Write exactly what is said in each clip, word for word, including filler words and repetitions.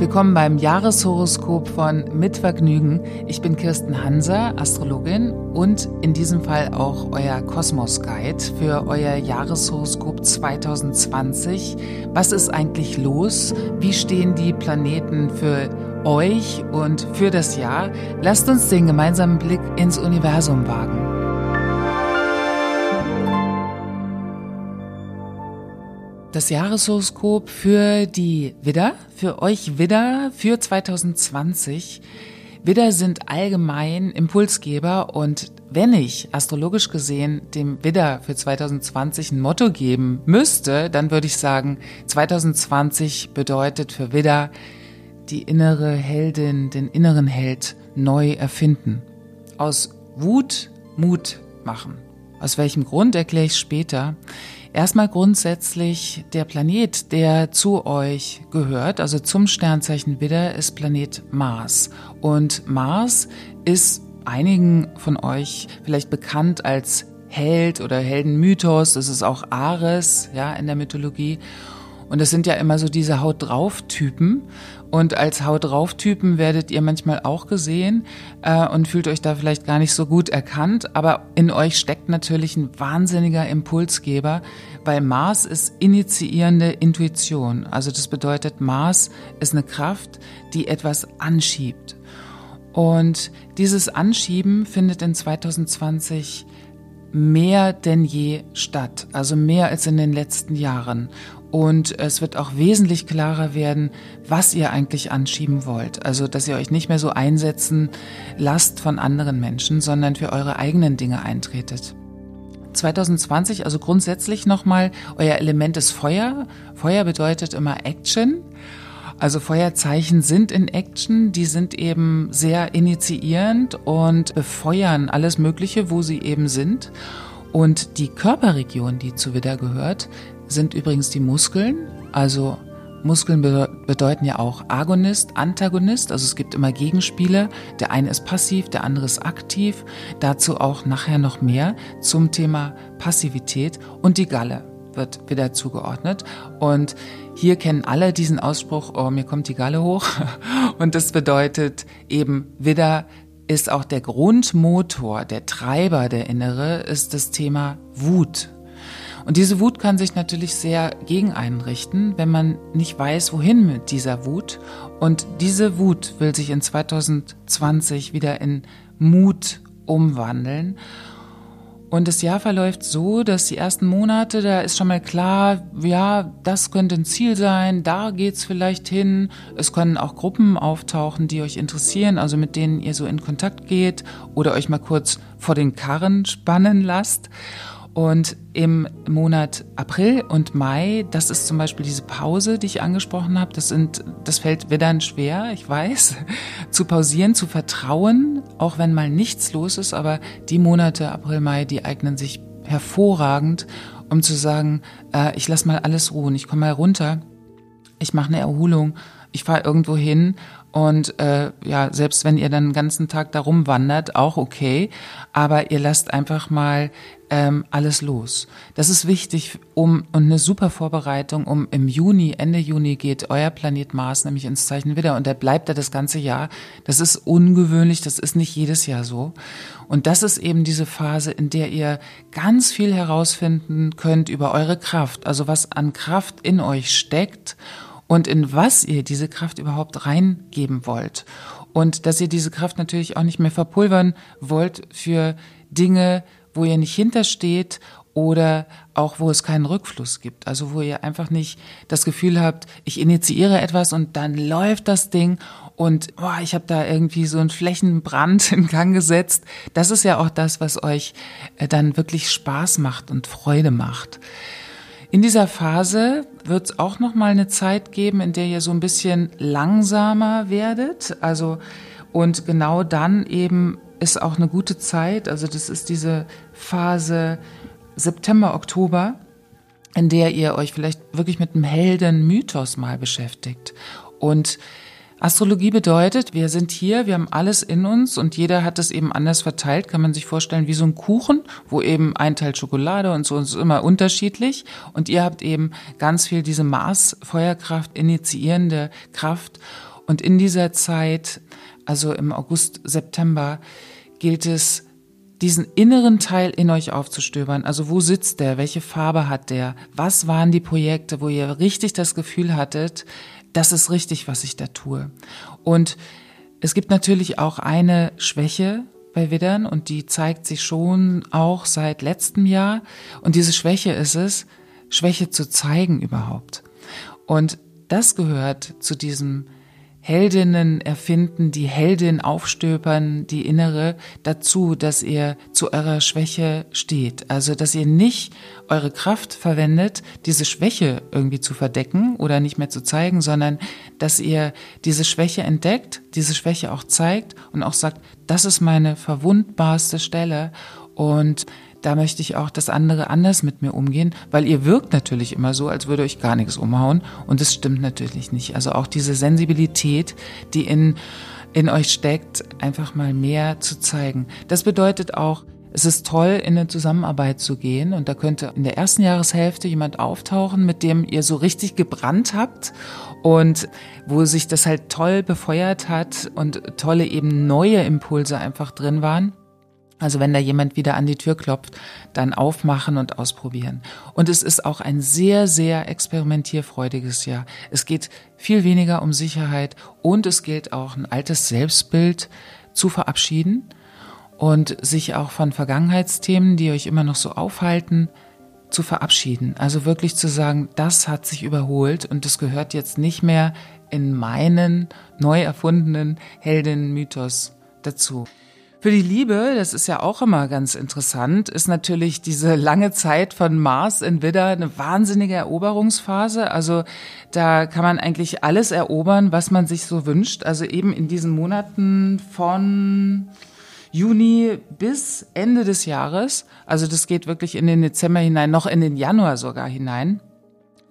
Willkommen beim Jahreshoroskop von Mitvergnügen. Ich bin Kirsten Hanser, Astrologin und in diesem Fall auch euer Kosmos-Guide für euer Jahreshoroskop zwanzig zwanzig. Was ist eigentlich los? Wie stehen die Planeten für euch und für das Jahr? Lasst uns den gemeinsamen Blick ins Universum wagen. Das Jahreshoroskop für die Widder, für euch Widder für zwanzig zwanzig. Widder sind allgemein Impulsgeber und wenn ich astrologisch gesehen dem Widder für zwanzig zwanzig ein Motto geben müsste, dann würde ich sagen, zwanzig zwanzig bedeutet für Widder die innere Heldin, den inneren Held neu erfinden. Aus Wut Mut machen. Aus welchem Grund, erkläre ich später. Erstmal grundsätzlich der Planet, der zu euch gehört, also zum Sternzeichen Widder, ist Planet Mars. Und Mars ist einigen von euch vielleicht bekannt als Held oder Heldenmythos. Das ist auch Ares, ja, in der Mythologie. Und das sind ja immer so diese Haut-drauf-Typen. Und als Haut-drauf-Typen werdet ihr manchmal auch gesehen äh, und fühlt euch da vielleicht gar nicht so gut erkannt. Aber in euch steckt natürlich ein wahnsinniger Impulsgeber, weil Mars ist initiierende Intuition. Also das bedeutet, Mars ist eine Kraft, die etwas anschiebt. Und dieses Anschieben findet in zwanzig zwanzig mehr denn je statt. Also mehr als in den letzten Jahren. Und es wird auch wesentlich klarer werden, was ihr eigentlich anschieben wollt. Also, dass ihr euch nicht mehr so einsetzen lasst von anderen Menschen, sondern für eure eigenen Dinge eintretet. zwanzig zwanzig, also grundsätzlich nochmal, euer Element ist Feuer. Feuer bedeutet immer Action. Also Feuerzeichen sind in Action, die sind eben sehr initiierend und befeuern alles Mögliche, wo sie eben sind. Und die Körperregion, die zu Widder gehört, sind übrigens die Muskeln. Also Muskeln bedeuten ja auch Agonist, Antagonist. Also es gibt immer Gegenspiele. Der eine ist passiv, der andere ist aktiv. Dazu auch nachher noch mehr zum Thema Passivität. Und die Galle wird wieder zugeordnet. Und hier kennen alle diesen Ausspruch, oh, mir kommt die Galle hoch. Und das bedeutet eben wieder, ist auch der Grundmotor, der Treiber, der innere, ist das Thema Wut. Und diese Wut kann sich natürlich sehr gegen einen richten, wenn man nicht weiß, wohin mit dieser Wut. Und diese Wut will sich in zwanzig zwanzig wieder in Mut umwandeln. Und das Jahr verläuft so, dass die ersten Monate, da ist schon mal klar, ja, das könnte ein Ziel sein, da geht's vielleicht hin. Es können auch Gruppen auftauchen, die euch interessieren, also mit denen ihr so in Kontakt geht oder euch mal kurz vor den Karren spannen lasst. Und im Monat April und Mai, das ist zum Beispiel diese Pause, die ich angesprochen habe, das sind, das fällt Widdern schwer, ich weiß, zu pausieren, zu vertrauen, auch wenn mal nichts los ist, aber die Monate April, Mai, die eignen sich hervorragend, um zu sagen, äh, ich lasse mal alles ruhen, ich komme mal runter, ich mache eine Erholung, ich fahre irgendwo hin und äh, ja, selbst wenn ihr dann den ganzen Tag da rumwandert, auch okay, aber ihr lasst einfach mal ähm, alles los. Das ist wichtig um und eine super Vorbereitung, um im Juni, Ende Juni geht euer Planet Mars nämlich ins Zeichen Widder und der bleibt da das ganze Jahr. Das ist ungewöhnlich, das ist nicht jedes Jahr so. Und das ist eben diese Phase, in der ihr ganz viel herausfinden könnt über eure Kraft, also was an Kraft in euch steckt und in was ihr diese Kraft überhaupt reingeben wollt. Und dass ihr diese Kraft natürlich auch nicht mehr verpulvern wollt für Dinge, wo ihr nicht hintersteht oder auch wo es keinen Rückfluss gibt. Also wo ihr einfach nicht das Gefühl habt, ich initiiere etwas und dann läuft das Ding und boah, ich habe da irgendwie so einen Flächenbrand in Gang gesetzt. Das ist ja auch das, was euch dann wirklich Spaß macht und Freude macht. In dieser Phase wird es auch noch mal eine Zeit geben, in der ihr so ein bisschen langsamer werdet. Also und genau dann eben ist auch eine gute Zeit. Also das ist diese Phase September, Oktober, in der ihr euch vielleicht wirklich mit einem Heldenmythos mal beschäftigt. Und Astrologie bedeutet, wir sind hier, wir haben alles in uns und jeder hat es eben anders verteilt, kann man sich vorstellen, wie so ein Kuchen, wo eben ein Teil Schokolade und so ist immer unterschiedlich und ihr habt eben ganz viel diese Mars-Feuerkraft, initiierende Kraft Und in dieser Zeit, also im August, September, gilt es, diesen inneren Teil in euch aufzustöbern. Also wo sitzt der? Welche Farbe hat der? Was waren die Projekte, wo ihr richtig das Gefühl hattet, das ist richtig, was ich da tue? Und es gibt natürlich auch eine Schwäche bei Widdern und die zeigt sich schon auch seit letztem Jahr. Und diese Schwäche ist es, Schwäche zu zeigen überhaupt. Und das gehört zu diesem Heldinnen erfinden, die Heldin aufstöbern, die Innere, dazu, dass ihr zu eurer Schwäche steht. Also, dass ihr nicht eure Kraft verwendet, diese Schwäche irgendwie zu verdecken oder nicht mehr zu zeigen, sondern dass ihr diese Schwäche entdeckt, diese Schwäche auch zeigt und auch sagt, das ist meine verwundbarste Stelle und da möchte ich auch, dass andere anders mit mir umgehen, weil ihr wirkt natürlich immer so, als würde euch gar nichts umhauen und das stimmt natürlich nicht. Also auch diese Sensibilität, die in, in euch steckt, einfach mal mehr zu zeigen. Das bedeutet auch, es ist toll, in eine Zusammenarbeit zu gehen und da könnte in der ersten Jahreshälfte jemand auftauchen, mit dem ihr so richtig gebrannt habt und wo sich das halt toll befeuert hat und tolle eben neue Impulse einfach drin waren. Also wenn da jemand wieder an die Tür klopft, dann aufmachen und ausprobieren. Und es ist auch ein sehr, sehr experimentierfreudiges Jahr. Es geht viel weniger um Sicherheit und es gilt auch, ein altes Selbstbild zu verabschieden und sich auch von Vergangenheitsthemen, die euch immer noch so aufhalten, zu verabschieden. Also wirklich zu sagen, das hat sich überholt und das gehört jetzt nicht mehr in meinen neu erfundenen Heldinnen-Mythos dazu. Für die Liebe, das ist ja auch immer ganz interessant, ist natürlich diese lange Zeit von Mars in Widder eine wahnsinnige Eroberungsphase. Also da kann man eigentlich alles erobern, was man sich so wünscht. Also eben in diesen Monaten von Juni bis Ende des Jahres. Also das geht wirklich in den Dezember hinein, noch in den Januar sogar hinein.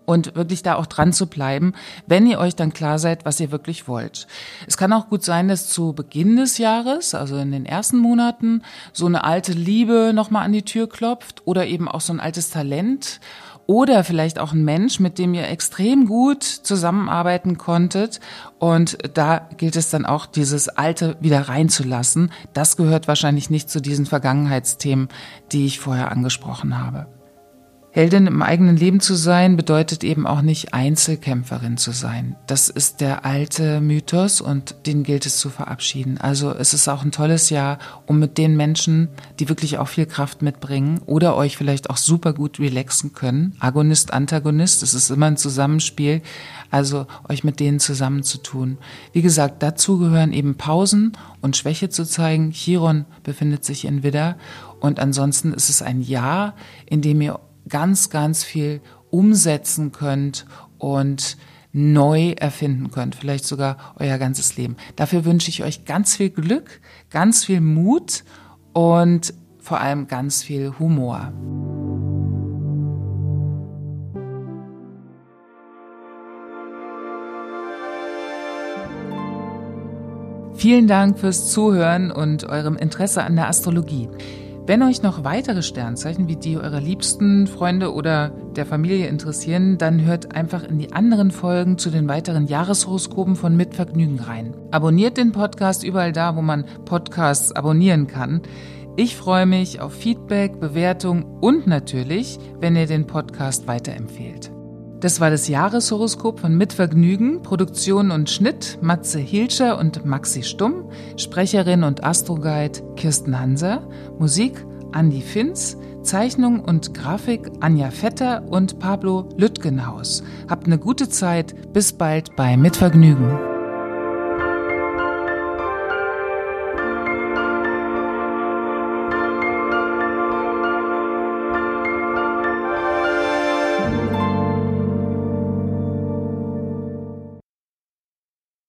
Und wirklich da auch dran zu bleiben, wenn ihr euch dann klar seid, was ihr wirklich wollt. Es kann auch gut sein, dass zu Beginn des Jahres, also in den ersten Monaten, so eine alte Liebe nochmal an die Tür klopft oder eben auch so ein altes Talent oder vielleicht auch ein Mensch, mit dem ihr extrem gut zusammenarbeiten konntet. Und da gilt es dann auch, dieses Alte wieder reinzulassen. Das gehört wahrscheinlich nicht zu diesen Vergangenheitsthemen, die ich vorher angesprochen habe. Heldin im eigenen Leben zu sein, bedeutet eben auch nicht Einzelkämpferin zu sein. Das ist der alte Mythos und den gilt es zu verabschieden. Also es ist auch ein tolles Jahr, um mit den Menschen, die wirklich auch viel Kraft mitbringen oder euch vielleicht auch super gut relaxen können, Agonist, Antagonist, es ist immer ein Zusammenspiel, also euch mit denen zusammenzutun. Wie gesagt, dazu gehören eben Pausen und Schwäche zu zeigen. Chiron befindet sich in Widder und ansonsten ist es ein Jahr, in dem ihr ganz, ganz viel umsetzen könnt und neu erfinden könnt, vielleicht sogar euer ganzes Leben. Dafür wünsche ich euch ganz viel Glück, ganz viel Mut und vor allem ganz viel Humor. Vielen Dank fürs Zuhören und eurem Interesse an der Astrologie. Wenn euch noch weitere Sternzeichen wie die eurer liebsten Freunde oder der Familie interessieren, dann hört einfach in die anderen Folgen zu den weiteren Jahreshoroskopen von Mitvergnügen rein. Abonniert den Podcast überall da, wo man Podcasts abonnieren kann. Ich freue mich auf Feedback, Bewertung und natürlich, wenn ihr den Podcast weiterempfehlt. Das war das Jahreshoroskop von Mitvergnügen, Produktion und Schnitt Matze Hielscher und Maxi Stumm, Sprecherin und Astroguide Kirsten Hanser, Musik Andi Finz, Zeichnung und Grafik Anja Vetter und Pablo Lütgenhaus. Habt eine gute Zeit, bis bald bei Mitvergnügen.